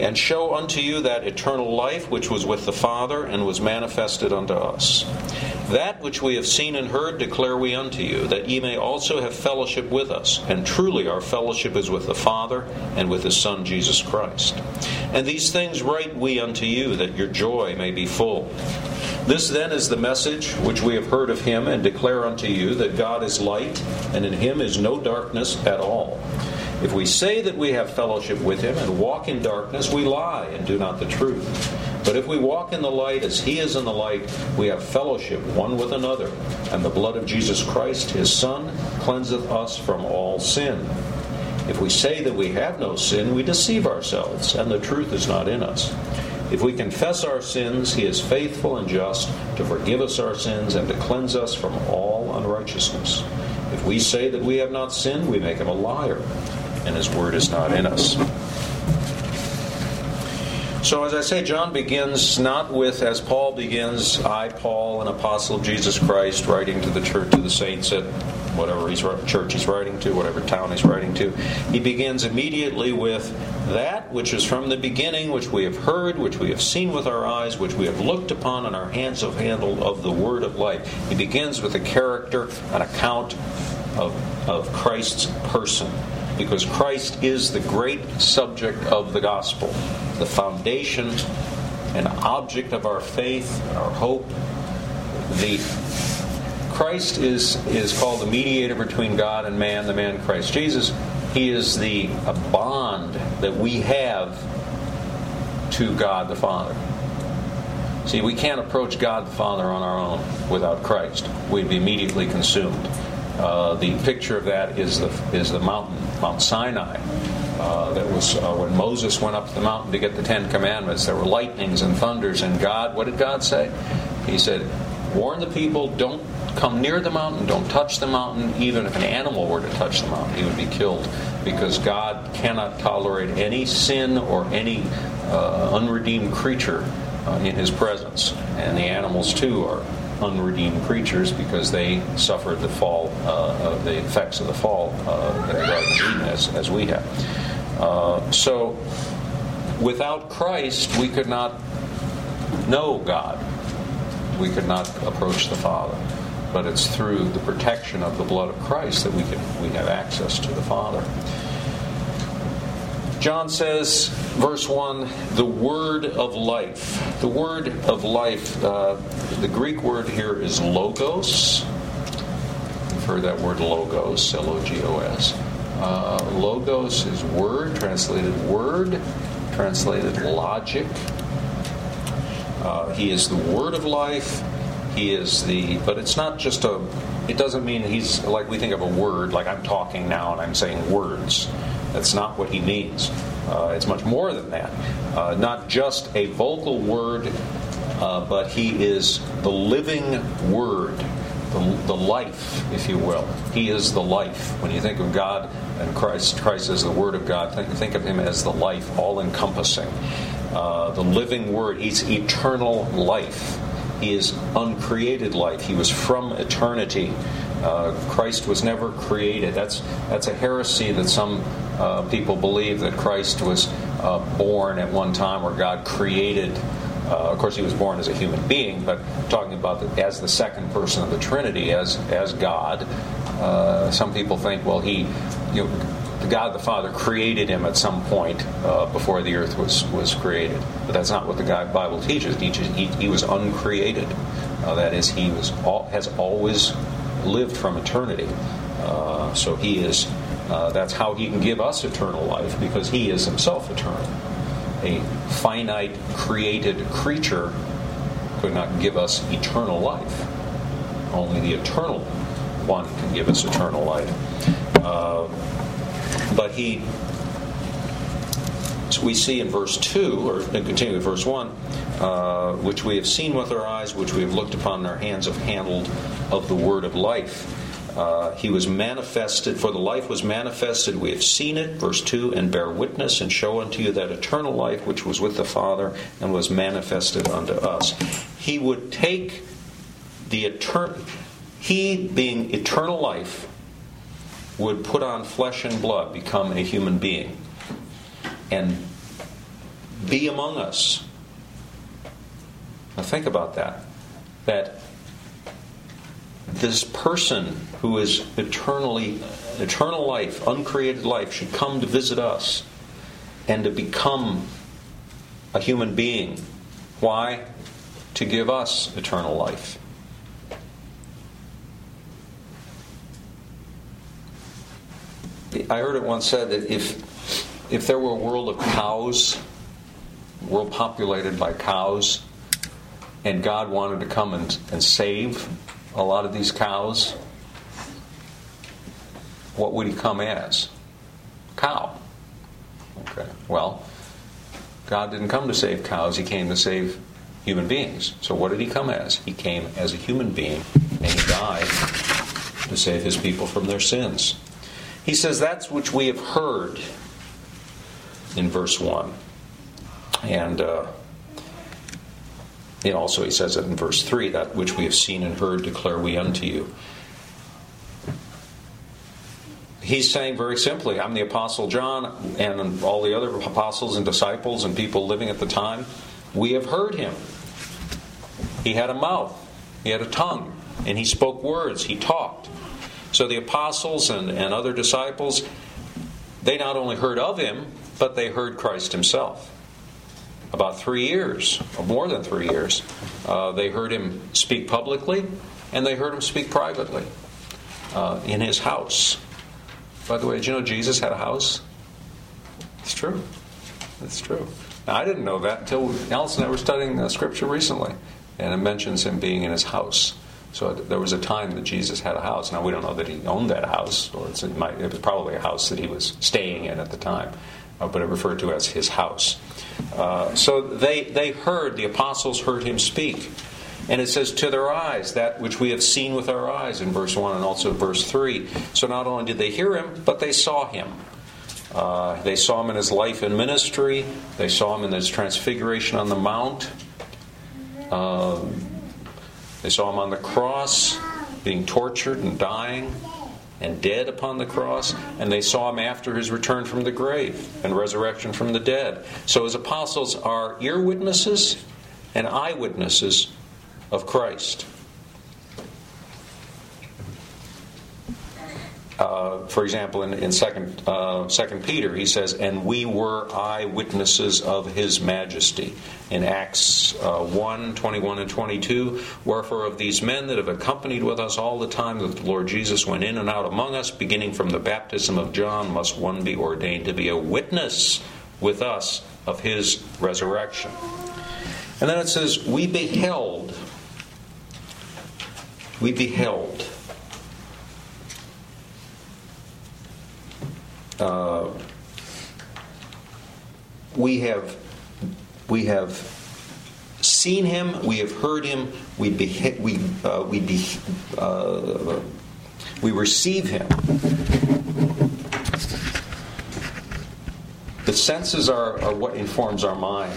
and show unto you that eternal life which was with the Father and was manifested unto us. That which we have seen and heard declare we unto you, that ye may also have fellowship with us. And truly our fellowship is with the Father and with His Son Jesus Christ. And these things write we unto you, that your joy may be full. This then is the message which we have heard of Him and declare unto you, that God is light, and in Him is no darkness at all. If we say that we have fellowship with Him and walk in darkness, we lie and do not the truth. But if we walk in the light as He is in the light, we have fellowship one with another, and the blood of Jesus Christ, His Son, cleanseth us from all sin. If we say that we have no sin, we deceive ourselves, and the truth is not in us. If we confess our sins, He is faithful and just to forgive us our sins and to cleanse us from all unrighteousness. If we say that we have not sinned, we make Him a liar, and His word is not in us. So as I say, John begins not with, as Paul begins, I, Paul, an apostle of Jesus Christ, writing to the church, to the saints at whatever church he's writing to, whatever town he's writing to. He begins immediately with that which is from the beginning, which we have heard, which we have seen with our eyes, which we have looked upon, and our hands have handled of the word of life. He begins with a character, an account of Christ's person. Because Christ is the great subject of the gospel, the foundation and object of our faith, our hope. Christ is called the mediator between God and man, the man Christ Jesus. He is the bond that we have to God the Father. See, we can't approach God the Father on our own without Christ. We'd be immediately consumed. The picture of that is the mountain, Mount Sinai. That was when Moses went up the mountain to get the Ten Commandments. There were lightnings and thunders, and God, what did God say? He said, warn the people, don't come near the mountain, don't touch the mountain. Even if an animal were to touch the mountain, he would be killed, because God cannot tolerate any sin or any unredeemed creature in His presence. And the animals, too, are unredeemed creatures, because they suffered the fall, the effects of the fall in the Garden of Eden, as we have. So, without Christ, we could not know God. We could not approach the Father. But it's through the protection of the blood of Christ that we have access to the Father. John says, verse 1, the word of life. The word of life, the Greek word here is logos. You've heard that word logos, L-O-G-O-S. Logos is word, translated logic. He is the word of life. He is the, but it's not just a, it doesn't mean He's, like we think of a word, like I'm talking now and I'm saying words. That's not what He means. It's much more than that. Not just a vocal word, but He is the living word, the life, if you will. He is the life. When you think of God and Christ is the Word of God, think of Him as the life, all-encompassing. The living Word, He's eternal life. He is uncreated life. He was from eternity. Christ was never created. That's a heresy that some people believe, that Christ was born at one time, or God created. Of course, He was born as a human being, but talking about as the second person of the Trinity, as God. Some people think, well, God the Father created Him at some point before the earth was created. But that's not what the Bible teaches. He was uncreated. That is, He was has always lived from eternity. So He is, that's how He can give us eternal life, because He is Himself eternal. A finite, created creature could not give us eternal life. Only the eternal one can give us eternal life. But He, so we see in verse 2, or continue with verse 1, which we have seen with our eyes, which we have looked upon, and our hands have handled of the word of life. He was manifested, for the life was manifested, we have seen it, verse 2, and bear witness and show unto you that eternal life which was with the Father and was manifested unto us. He would take the eternal, He being eternal life, would put on flesh and blood, become a human being, and be among us. Now think about that. That this person who is eternal life, uncreated life, should come to visit us and to become a human being. Why? To give us eternal life. I heard it once said that if there were a world of cows, a world populated by cows, and God wanted to come and save a lot of these cows, what would he come as? Cow. Okay. Well, God didn't come to save cows. He came to save human beings. So what did he come as? He came as a human being, and he died to save his people from their sins. He says, that's which we have heard in verse 1. And also he says it in verse 3, that which we have seen and heard declare we unto you. He's saying very simply, I'm the Apostle John and all the other apostles and disciples and people living at the time, we have heard him. He had a mouth, he had a tongue, and he spoke words, he talked. So the apostles and other disciples, they not only heard of him, but they heard Christ himself. About 3 years, or more than 3 years, they heard him speak publicly, and they heard him speak privately in his house. By the way, did you know Jesus had a house? It's true. It's true. Now, I didn't know that until Alice and I were studying Scripture recently, and it mentions him being in his house. So there was a time that Jesus had a house. Now, we don't know that he owned that house, or it was probably a house that he was staying in at the time, but it referred to as his house. So they heard, the apostles heard him speak. And it says, to their eyes, that which we have seen with our eyes, in verse 1 and also verse 3. So not only did they hear him, but they saw him. They saw him in his life and ministry. They saw him in his transfiguration on the mount. They saw him on the cross, being tortured and dying and dead upon the cross. And they saw him after his return from the grave and resurrection from the dead. So his apostles are ear witnesses and eye witnesses of Christ. For example, in 2 Peter, he says, and we were eyewitnesses of his majesty. In Acts 1, 21 and 22, wherefore of these men that have accompanied with us all the time that the Lord Jesus went in and out among us, beginning from the baptism of John, must one be ordained to be a witness with us of his resurrection. And then it says, we beheld. We have seen him, we have heard him, we receive him. The senses are what informs our mind.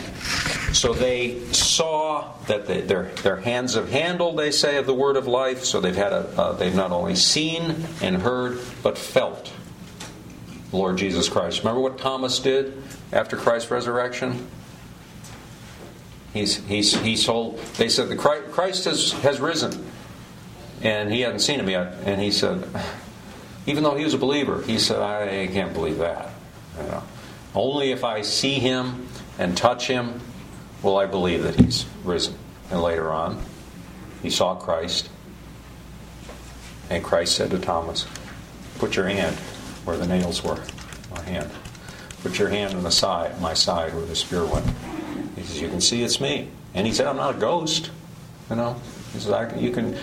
So they saw that their hands have handled, they say, of the word of life. So they've not only seen and heard, but felt Lord Jesus Christ. Remember what Thomas did after Christ's resurrection? They said, the Christ has risen. And he hadn't seen him yet. And he said, even though he was a believer, he said, I can't believe that. You know, only if I see him and touch him will I believe that he's risen. And later on, he saw Christ. And Christ said to Thomas, put your hand where the nails were, my hand. Put your hand on the side, my side, where the spear went. He says, you can see it's me. And he said, I'm not a ghost. You know, he says, you can.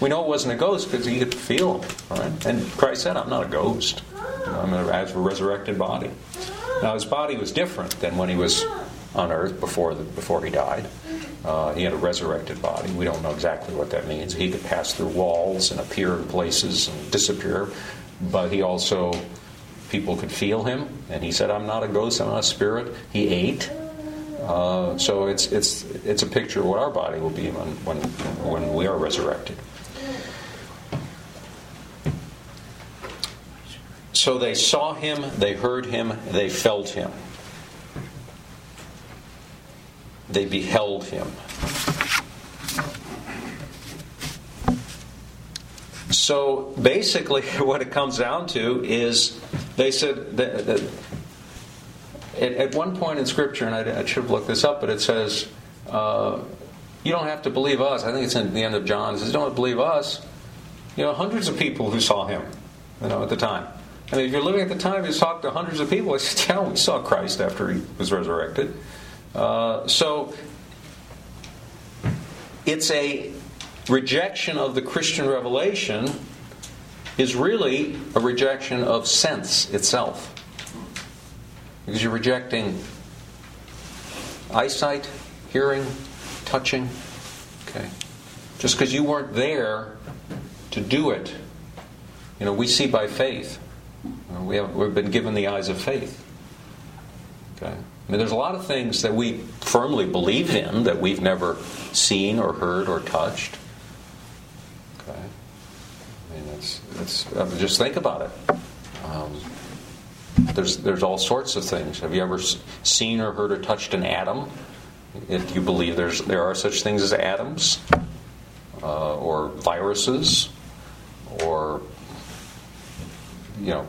We know it wasn't a ghost because he could feel him, right? And Christ said, I'm not a ghost. You know, I have a resurrected body. Now his body was different than when he was on earth before he died. He had a resurrected body. We don't know exactly what that means. He could pass through walls and appear in places and disappear. But he also, people could feel him. And he said, I'm not a ghost, I'm not a spirit. He ate. So it's a picture of what our body will be when we are resurrected. So they saw him, they heard him, they felt him. they beheld him. So basically what it comes down to is they said that at one point in Scripture, and I should have looked this up, but it says, you don't have to believe us. I think it's in the end of John. It says, don't believe us. You know, hundreds of people who saw him, you know, at the time. I mean, if you're living at the time, you talked to hundreds of people. I said, yeah, we saw Christ after he was resurrected. So it's a rejection of the Christian revelation is really a rejection of sense itself. Because you're rejecting eyesight, hearing, touching. Okay. Just because you weren't there to do it. You know, we see by faith. We've been given the eyes of faith. Okay. I mean, there's a lot of things that we firmly believe in that we've never seen or heard or touched. Okay. I mean, just think about it. There's all sorts of things. Have you ever seen or heard or touched an atom? If you believe there are such things as atoms, or viruses, or you know,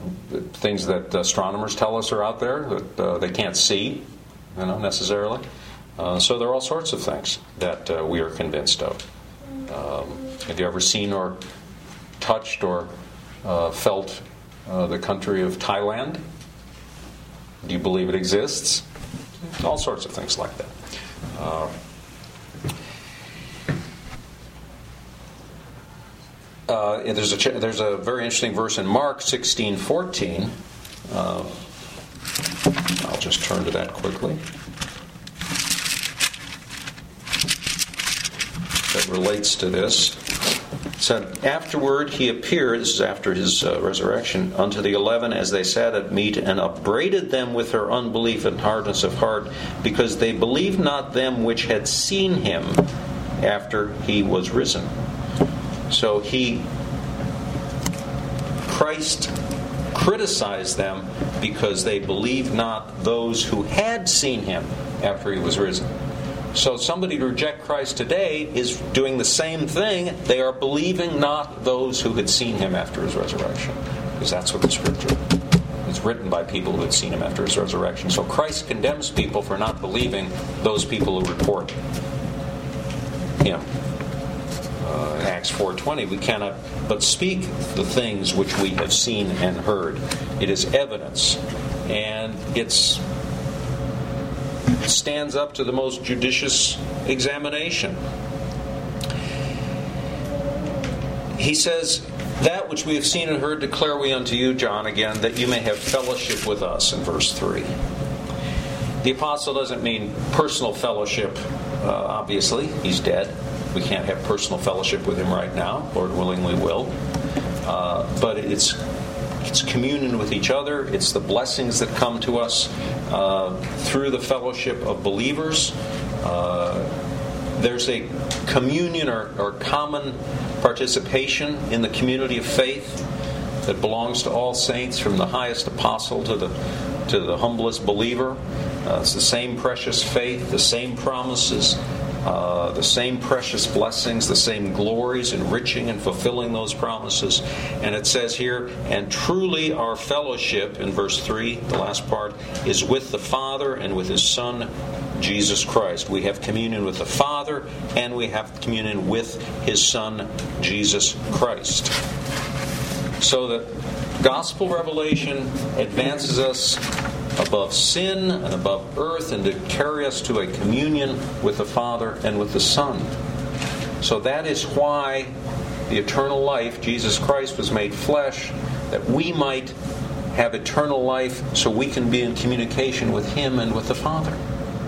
things that astronomers tell us are out there that they can't see, you know, necessarily. So there are all sorts of things that we are convinced of. Have you ever seen or touched or felt the country of Thailand? Do you believe it exists? All sorts of things like that. There's a very interesting verse in Mark 16:14. I'll just turn to that quickly. That relates to this. It said, afterward he appeared, this is after his resurrection, unto the 11 as they sat at meat, and upbraided them with their unbelief and hardness of heart, because they believed not them which had seen him after he was risen. So Christ criticized them because they believed not those who had seen him after he was risen. So somebody to reject Christ today is doing the same thing. They are believing not those who had seen him after his resurrection. Because that's what the Scripture is written by people who had seen him after his resurrection. So Christ condemns people for not believing those people who report him. In Acts 4:20, we cannot but speak the things which we have seen and heard. It is evidence. And it stands up to the most judicious examination. He says, that which we have seen and heard declare we unto you, John, again, that you may have fellowship with us, in verse 3. The apostle doesn't mean personal fellowship, obviously. He's dead. We can't have personal fellowship with him right now. Lord willing, we will. But it's communion with each other. It's the blessings that come to us through the fellowship of believers. There's a communion or common participation in the community of faith that belongs to all saints, from the highest apostle to the humblest believer. It's the same precious faith, the same promises, the same precious blessings, the same glories, enriching and fulfilling those promises. And it says here, and truly our fellowship, in verse 3, the last part, is with the Father and with his Son, Jesus Christ. We have communion with the Father, and we have communion with his Son, Jesus Christ. So the gospel revelation advances us above sin and above earth, and to carry us to a communion with the Father and with the Son. So that is why the eternal life, Jesus Christ, was made flesh, that we might have eternal life, so we can be in communication with him and with the Father.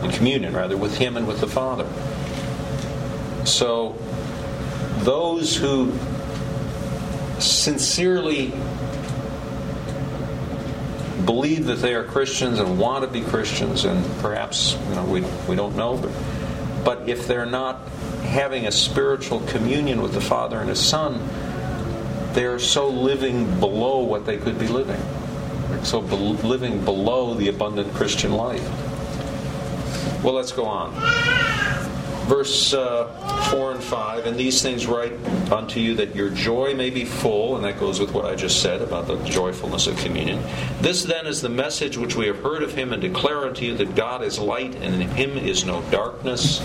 In communion, rather, with him and with the Father. So those who sincerely believe that they are Christians and want to be Christians, and perhaps, you know, we don't know, but if they're not having a spiritual communion with the Father and his Son, they are so living below what they could be living. So living below the abundant Christian life. Well, let's go on. verse 4 and 5, and these things write unto you that your joy may be full, and that goes with what I just said about the joyfulness of communion. This then is the message which we have heard of him and declare unto you, that God is light and in him is no darkness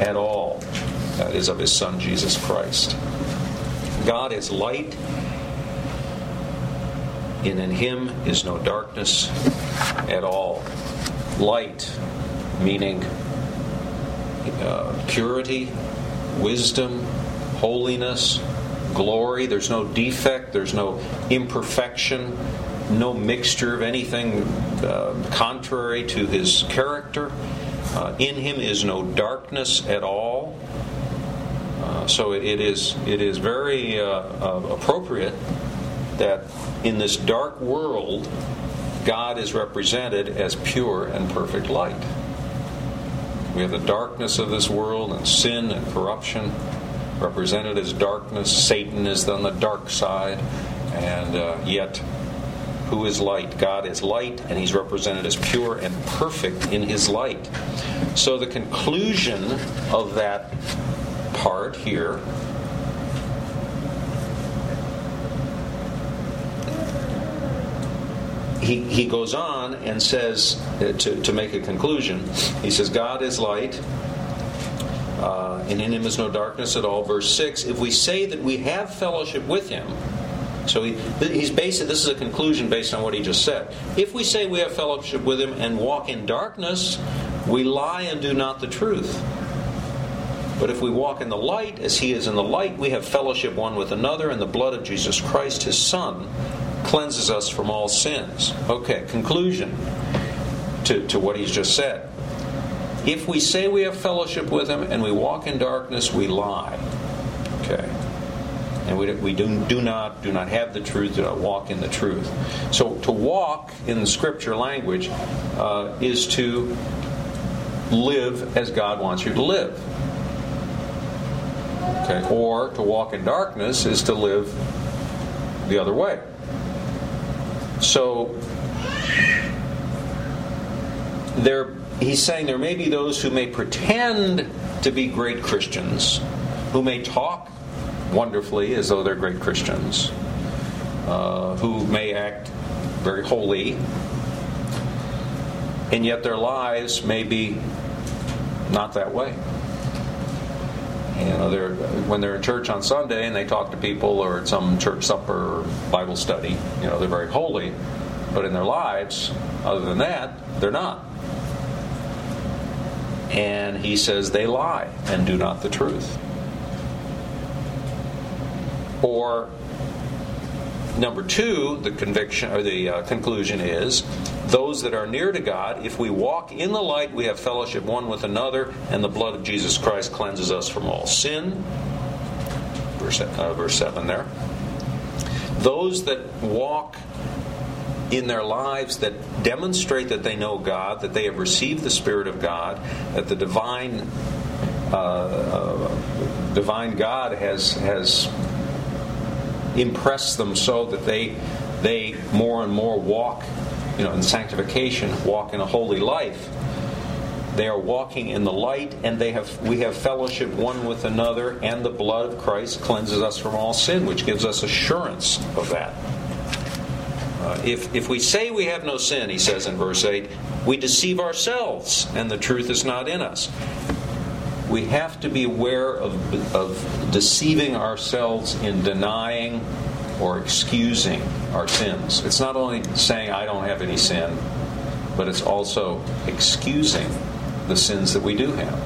at all. That is of his Son Jesus Christ. God is light and in him is no darkness at all. Light meaning purity, wisdom, holiness, glory. There's no defect, there's no imperfection, no mixture of anything contrary to his character. In him is no darkness at all. So it is very appropriate that in this dark world, God is represented as pure and perfect light. We have the darkness of this world and sin and corruption represented as darkness. Satan is on the dark side, and yet who is light? God is light, and he's represented as pure and perfect in his light. So the conclusion of that part here He goes on and says, to make a conclusion, he says, God is light, and in him is no darkness at all. Verse 6, if we say that we have fellowship with him, so he's based, this is a conclusion based on what he just said. If we say we have fellowship with him and walk in darkness, we lie and do not the truth. But if we walk in the light, as he is in the light, we have fellowship one with another, and the blood of Jesus Christ, his Son, cleanses us from all sins. Okay, conclusion to what he's just said. If we say we have fellowship with him and we walk in darkness, we lie. Okay. And we do not have the truth, do not walk in the truth. So to walk in the scripture language is to live as God wants you to live. Okay. Or to walk in darkness is to live the other way. So he's saying there may be those who may pretend to be great Christians, who may talk wonderfully as though they're great Christians, who may act very holy, and yet their lives may be not that way. You know, when they're in church on Sunday and they talk to people, or at some church supper or Bible study, you know, they're very holy, but in their lives, other than that, they're not. And he says they lie and do not the truth. Or number two, the conviction or the conclusion is, those that are near to God, if we walk in the light, we have fellowship one with another, and the blood of Jesus Christ cleanses us from all sin. Verse 7 there. Those that walk in their lives that demonstrate that they know God, that they have received the Spirit of God, that the divine God has impressed them so that they more and more walk, you know, in sanctification, walk in a holy life. They are walking in the light, and we have fellowship one with another, and the blood of Christ cleanses us from all sin, which gives us assurance of that. If we say we have no sin, he says in verse 8, we deceive ourselves, and the truth is not in us. We have to be aware of deceiving ourselves in denying or excusing our sins. It's not only saying I don't have any sin, but it's also excusing the sins that we do have.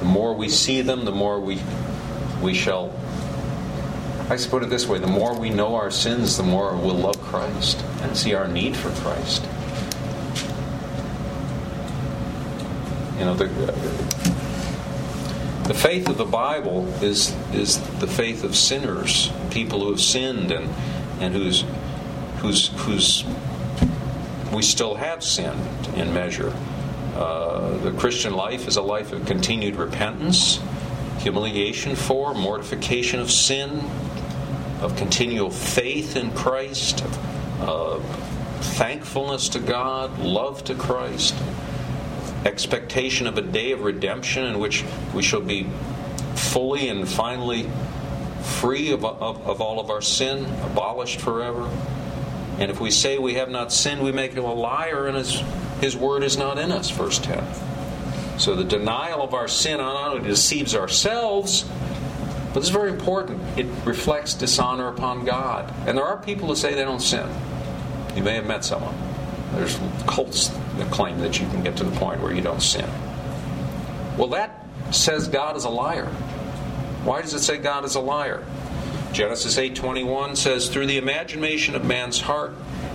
The more we see them, the more we shall, I just put it this way, the more we know our sins, the more we'll love Christ and see our need for Christ. You know, the faith of the Bible is the faith of sinners, people who have sinned and whose we still have sinned in measure. The Christian life is a life of continued repentance, humiliation for, mortification of sin, of continual faith in Christ, of thankfulness to God, love to Christ, expectation of a day of redemption in which we shall be fully and finally free of all of our sin, abolished forever. And if we say we have not sinned, we make him a liar, and his word is not in us, verse 10. So the denial of our sin not only deceives ourselves, but this is very important. It reflects dishonor upon God. And there are people who say they don't sin. You may have met someone. There's cults that claim that you can get to the point where you don't sin. Well, that says God is a liar. Why does it say God is a liar? Genesis 8:21 says, through the imagination of man's heart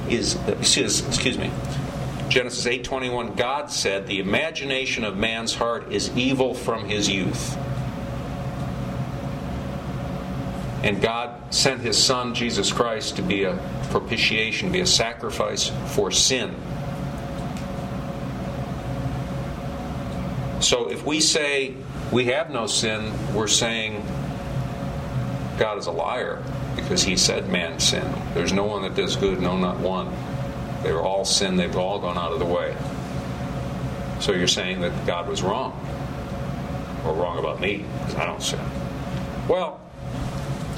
is... Genesis 8:21, God said, the imagination of man's heart is evil from his youth. And God sent His Son, Jesus Christ, to be a propitiation, to be a sacrifice for sin. So if we say we have no sin, we're saying God is a liar because He said man sinned. There's no one that does good, no, not one. They're all sin. They've all gone out of the way. So you're saying that God was wrong, or wrong about me because I don't sin. Well,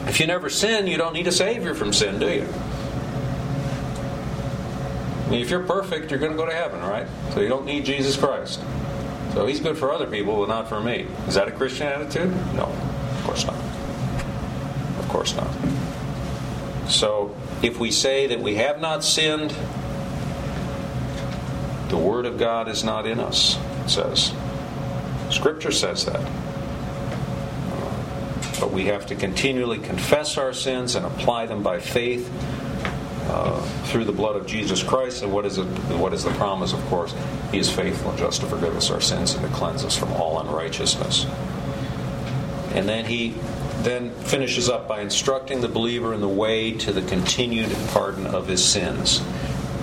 if you never sin, you don't need a Savior from sin, do you? I mean, if you're perfect, you're going to go to heaven, right? So you don't need Jesus Christ. So He's good for other people, but not for me. Is that a Christian attitude? No, of course not. Of course not. So if we say that we have not sinned, the Word of God is not in us, it says. Scripture says that. But we have to continually confess our sins and apply them by faith through the blood of Jesus Christ. And what is the promise, of course? He is faithful and just to forgive us our sins and to cleanse us from all unrighteousness. And then he finishes up by instructing the believer in the way to the continued pardon of his sins.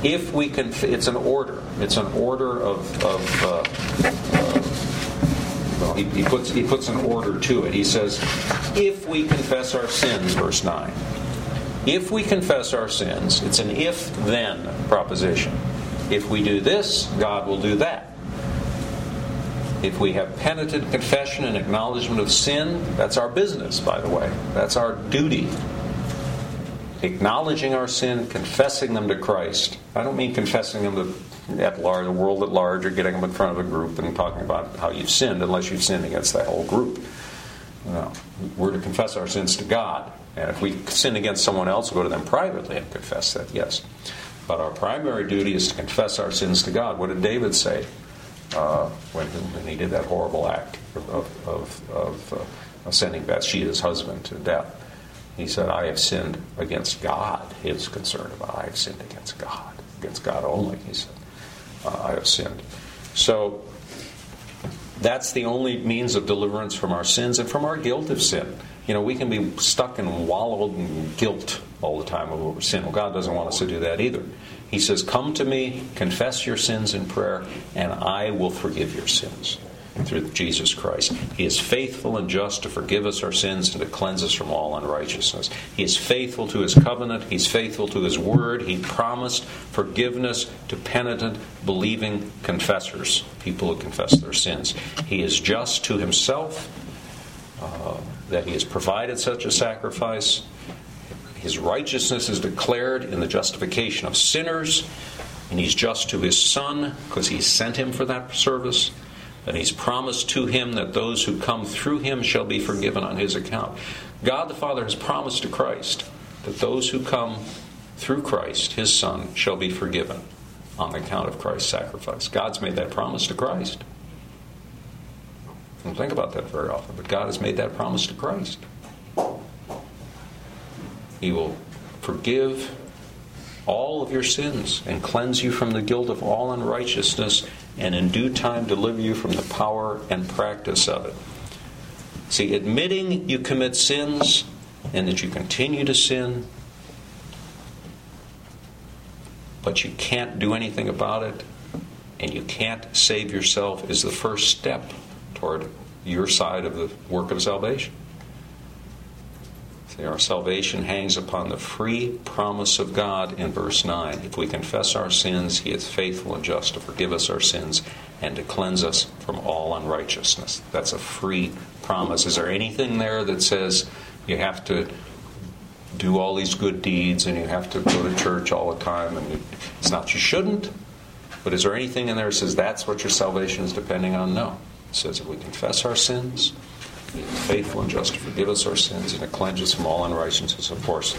If we it's an order. It's an order He puts an order to it. He says, if we confess our sins, verse 9. If we confess our sins, it's an if-then proposition. If we do this, God will do that. If we have penitent confession and acknowledgement of sin, that's our business, by the way. That's our duty. Acknowledging our sin, confessing them to Christ. I don't mean confessing them to the world at large, or getting them in front of a group and talking about how you've sinned, unless you've sinned against that whole group. No. We're to confess our sins to God. And if we sin against someone else, we'll go to them privately and confess that, yes. But our primary duty is to confess our sins to God. What did David say when he did that horrible act of sending Bathsheba's husband to death? He said, I have sinned against God. He was concerned about, I have sinned against God only, he said. I have sinned. So that's the only means of deliverance from our sins and from our guilt of sin. You know, we can be stuck and wallowed in guilt all the time over sin. Well, God doesn't want us to do that either. He says, come to me, confess your sins in prayer, and I will forgive your sins through Jesus Christ. He is faithful and just to forgive us our sins and to cleanse us from all unrighteousness. He is faithful to His covenant. He's faithful to His word. He promised forgiveness to penitent, believing confessors, people who confess their sins. He is just to Himself that He has provided such a sacrifice. His righteousness is declared in the justification of sinners, and He's just to His Son because He sent Him for that service. And He's promised to Him that those who come through Him shall be forgiven on His account. God the Father has promised to Christ that those who come through Christ, His Son, shall be forgiven on account of Christ's sacrifice. God's made that promise to Christ. I don't think about that very often, but God has made that promise to Christ. He will forgive all of your sins and cleanse you from the guilt of all unrighteousness, and in due time deliver you from the power and practice of it. See, admitting you commit sins and that you continue to sin, but you can't do anything about it and you can't save yourself, is the first step toward your side of the work of salvation. See, our salvation hangs upon the free promise of God in verse 9. If we confess our sins, He is faithful and just to forgive us our sins and to cleanse us from all unrighteousness. That's a free promise. Is there anything there that says you have to do all these good deeds and you have to go to church all the time? And it's not you shouldn't, but is there anything in there that says that's what your salvation is depending on? No. It says if we confess our sins, He is faithful and just to forgive us our sins and to cleanse us from all unrighteousness, of course,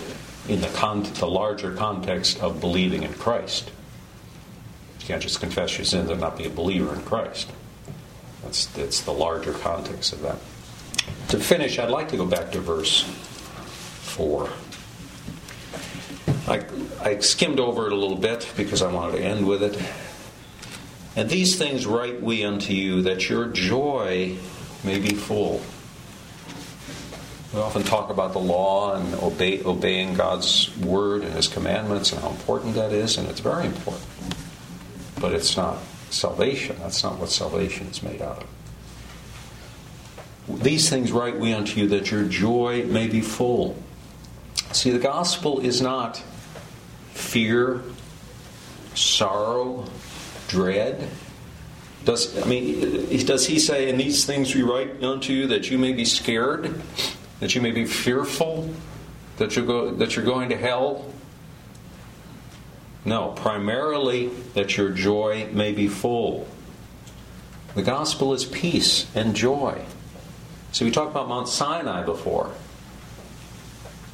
in the larger context of believing in Christ. You can't just confess your sins and not be a believer in Christ. That's the larger context of that. To finish, I'd like to go back to verse 4. I skimmed over it a little bit because I wanted to end with it. And these things write we unto you, that your joy may be full. We often talk about the law and obeying God's word and His commandments and how important that is, and it's very important. But it's not salvation. That's not what salvation is made out of. These things write we unto you, that your joy may be full. See, the gospel is not fear, sorrow, dread. Does He say, and these things we write unto you, that you may be scared? That you may be fearful, that you're going to hell? No, primarily that your joy may be full. The gospel is peace and joy. So we talked about Mount Sinai before.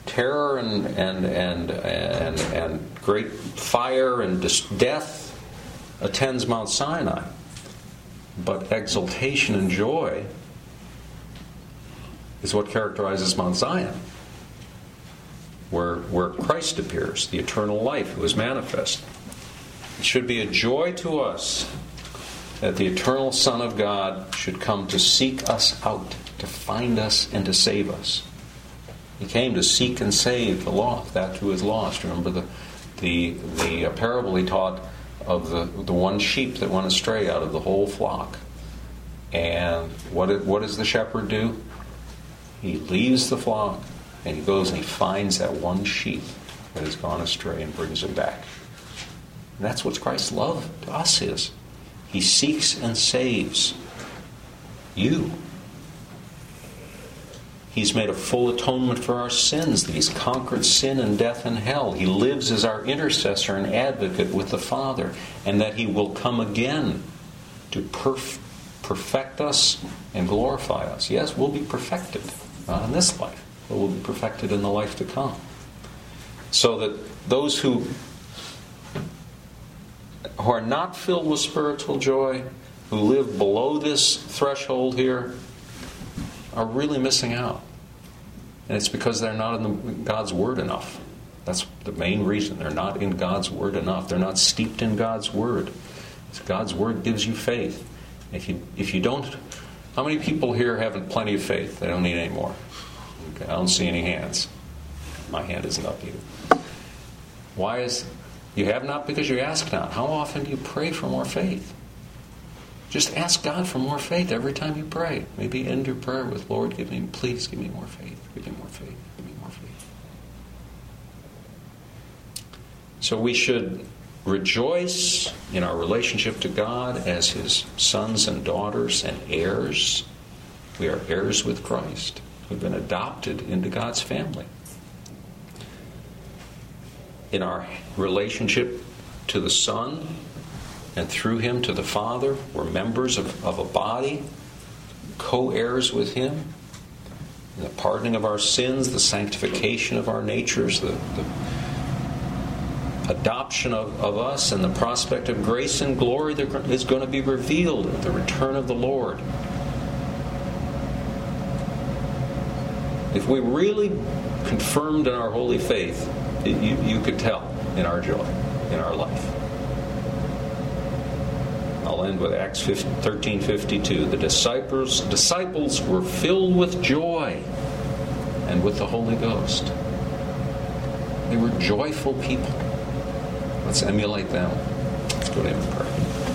Terror and great fire and death attends Mount Sinai. But exultation and joy is what characterizes Mount Zion, where Christ appears, the eternal life who is manifest. It should be a joy to us that the eternal Son of God should come to seek us out, to find us and to save us. He came to seek and save the lost, that who is lost. Remember the parable He taught of the one sheep that went astray out of the whole flock. And what does the shepherd do? He leaves the flock and he goes and he finds that one sheep that has gone astray and brings him back. And that's what Christ's love to us is. He seeks and saves you. He's made a full atonement for our sins, that He's conquered sin and death and hell. He lives as our intercessor and advocate with the Father, and that He will come again to perfect us and glorify us. Yes, we'll be perfected, not in this life, but we'll be perfected in the life to come. So that those who are not filled with spiritual joy, who live below this threshold here, are really missing out. And it's because they're not in God's Word enough. That's the main reason. They're not in God's Word enough. They're not steeped in God's Word. God's Word gives you faith. If you don't... How many people here have plenty of faith? They don't need any more. Okay, I don't see any hands. My hand isn't up either. Why is... You have not because you ask not. How often do you pray for more faith? Just ask God for more faith every time you pray. Maybe end your prayer with, Lord, please give me more faith. Give me more faith. Give me more faith. So we should rejoice in our relationship to God as His sons and daughters and heirs. We are heirs with Christ. We've been adopted into God's family. In our relationship to the Son, and through Him to the Father, we're members of a body, co-heirs with Him. And the pardoning of our sins, the sanctification of our natures, the adoption of us, and the prospect of grace and glory that is going to be revealed at the return of the Lord. If we really confirmed in our holy faith, you could tell in our joy, in our life. I'll end with Acts 13:52. The disciples were filled with joy and with the Holy Ghost. They were joyful people. Let's emulate them. Let's go to Him in prayer.